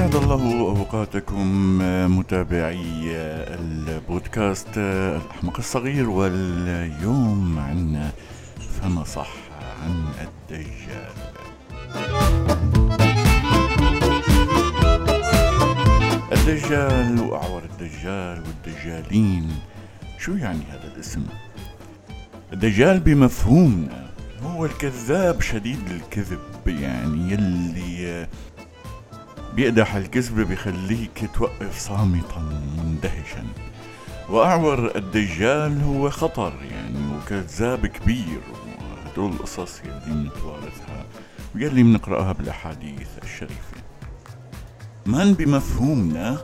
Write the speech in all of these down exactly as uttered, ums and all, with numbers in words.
أسعد الله أوقاتكم متابعي البودكاست الأحمق الصغير. واليوم عنا فما صح عن الدجال. الدجال وأعور الدجال والدجالين، شو يعني هذا الاسم؟ الدجال بمفهومنا هو الكذاب شديد الكذب، يعني يلي بيقدح الكذب بيخليك توقف صامتا مندهشا. وأعور الدجال هو خطر يعني وكذاب كبير، وهدول القصص يلي نتوارثها ويلي منقرأها بالأحاديث الشريفة. من بمفهومنا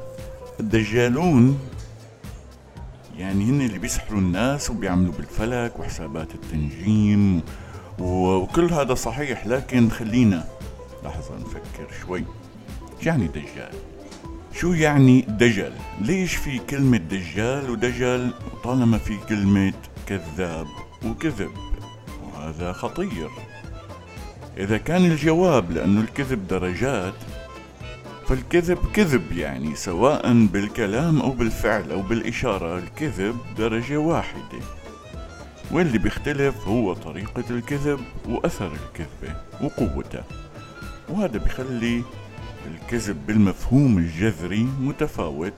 الدجالون يعني هن اللي بيسحروا الناس وبيعملوا بالفلك وحسابات التنجيم وكل هذا صحيح، لكن خلينا لحظة نفكر شوي. يعني دجال، شو يعني دجل؟ ليش في كلمة دجال ودجل طالما في كلمة كذاب وكذب؟ وهذا خطير. إذا كان الجواب لأنه الكذب درجات، فالكذب كذب يعني سواء بالكلام أو بالفعل أو بالإشارة، الكذب درجة واحدة، واللي بيختلف هو طريقة الكذب وأثر الكذبة وقوته. وهذا بيخلي الكذب بالمفهوم الجذري متفاوت،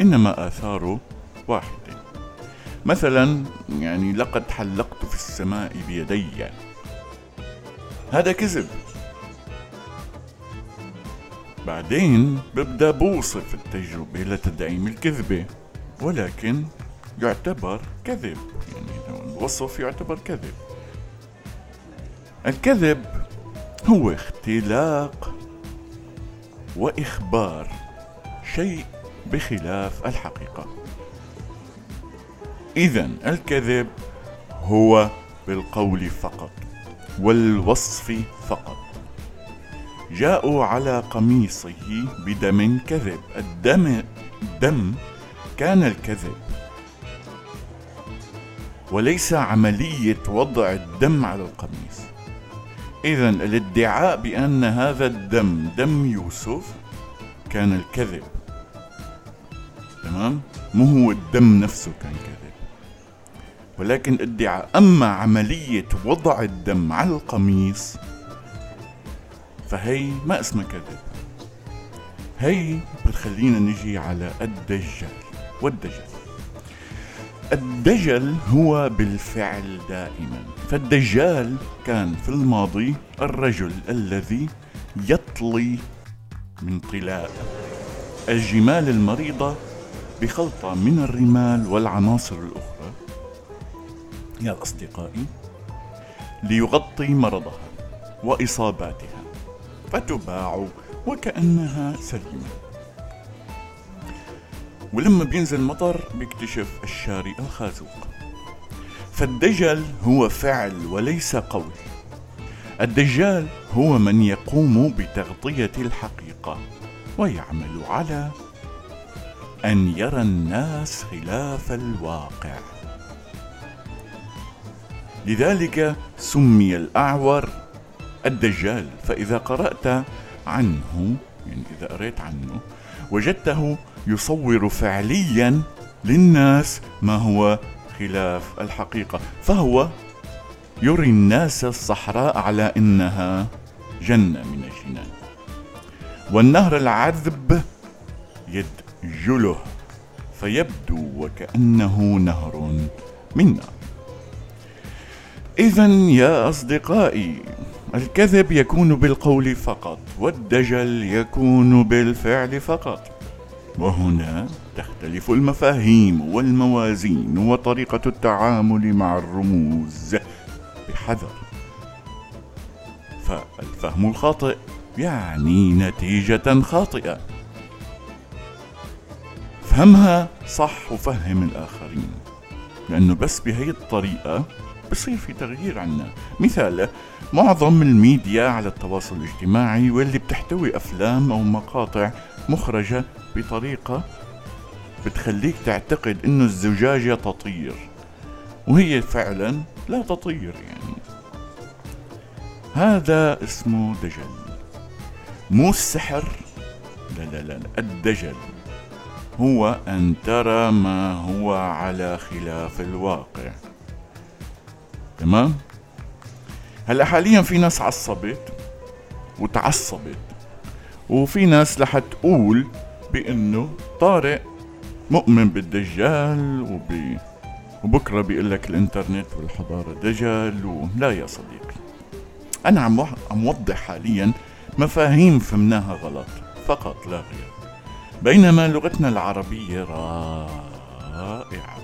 إنما آثاره واحدة. مثلا يعني لقد حلقت في السماء بيدي، هذا كذب. بعدين ببدأ بوصف التجربة لتدعيم الكذبة، ولكن يعتبر كذب، يعني الوصف يعتبر كذب. الكذب هو اختلاق وإخبار شيء بخلاف الحقيقة. إذن الكذب هو بالقول فقط والوصف فقط. جاءوا على قميصه بدم كذب، الدم دم كان الكذب، وليس عملية وضع الدم على القميص. إذن الادعاء بأن هذا الدم دم يوسف كان الكذب، تمام؟ مو هو الدم نفسه كان كذب، ولكن ادعاء. أما عملية وضع الدم على القميص فهي ما اسمها كذب. هي بتخلينا نجي على الدجل. والدجل الدجل هو بالفعل دائما، فالدجال كان في الماضي الرجل الذي يطلي من طلاء الجمال المريضة بخلطة من الرمال والعناصر الأخرى يا أصدقائي ليغطي مرضها وإصاباتها، فتباع وكأنها سليمة. ولما بينزل مطر بيكتشف الشاري الخازوق. فالدجل هو فعل وليس قول. الدجال هو من يقوم بتغطية الحقيقة ويعمل على أن يرى الناس خلاف الواقع. لذلك سمي الأعور الدجال، فإذا قرأت عنه يعني إذا قرأت عنه وجدته يصور فعليا للناس ما هو خلاف الحقيقة، فهو يري الناس الصحراء على إنها جنة من الجنان، والنهر العذب يدجله فيبدو وكأنه نهر من نار. إذن يا أصدقائي الكذب يكون بالقول فقط، والدجل يكون بالفعل فقط. وهنا تختلف المفاهيم والموازين وطريقة التعامل مع الرموز بحذر. فالفهم الخاطئ يعني نتيجة خاطئة. فهمها صح وفهم الآخرين، لأنه بس بهي الطريقة بصير في تغيير عنا. مثال، معظم الميديا على التواصل الاجتماعي واللي بتحتوي أفلام أو مقاطع مخرجة بطريقة بتخليك تعتقد إنه الزجاجة تطير، وهي فعلا لا تطير. يعني هذا اسمه دجل. مو السحر، لا لا لا الدجل هو أن ترى ما هو على خلاف الواقع. تمام؟ هلأ حاليا في ناس عصبت وتعصبت، وفي ناس لح تقول بأنه طارق مؤمن بالدجال وب... وبكرة بيقولك الانترنت والحضارة دجل و... لا يا صديقي، أنا عم أوضح حاليا مفاهيم فهمناها غلط فقط لا غير، بينما لغتنا العربية رائعة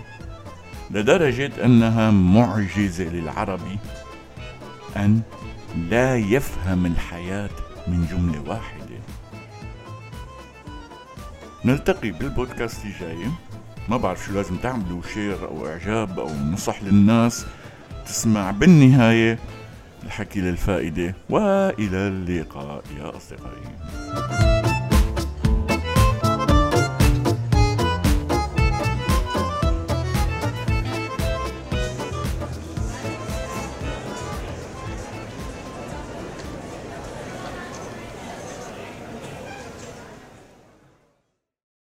لدرجة أنها معجزة للعربي أن لا يفهم الحياة من جملة واحدة. نلتقي بالبودكاست الجاي، ما بعرف شو لازم تعملوا، شير أو إعجاب أو نصح للناس تسمع. بالنهاية الحكي للفائدة، وإلى اللقاء يا أصدقائي.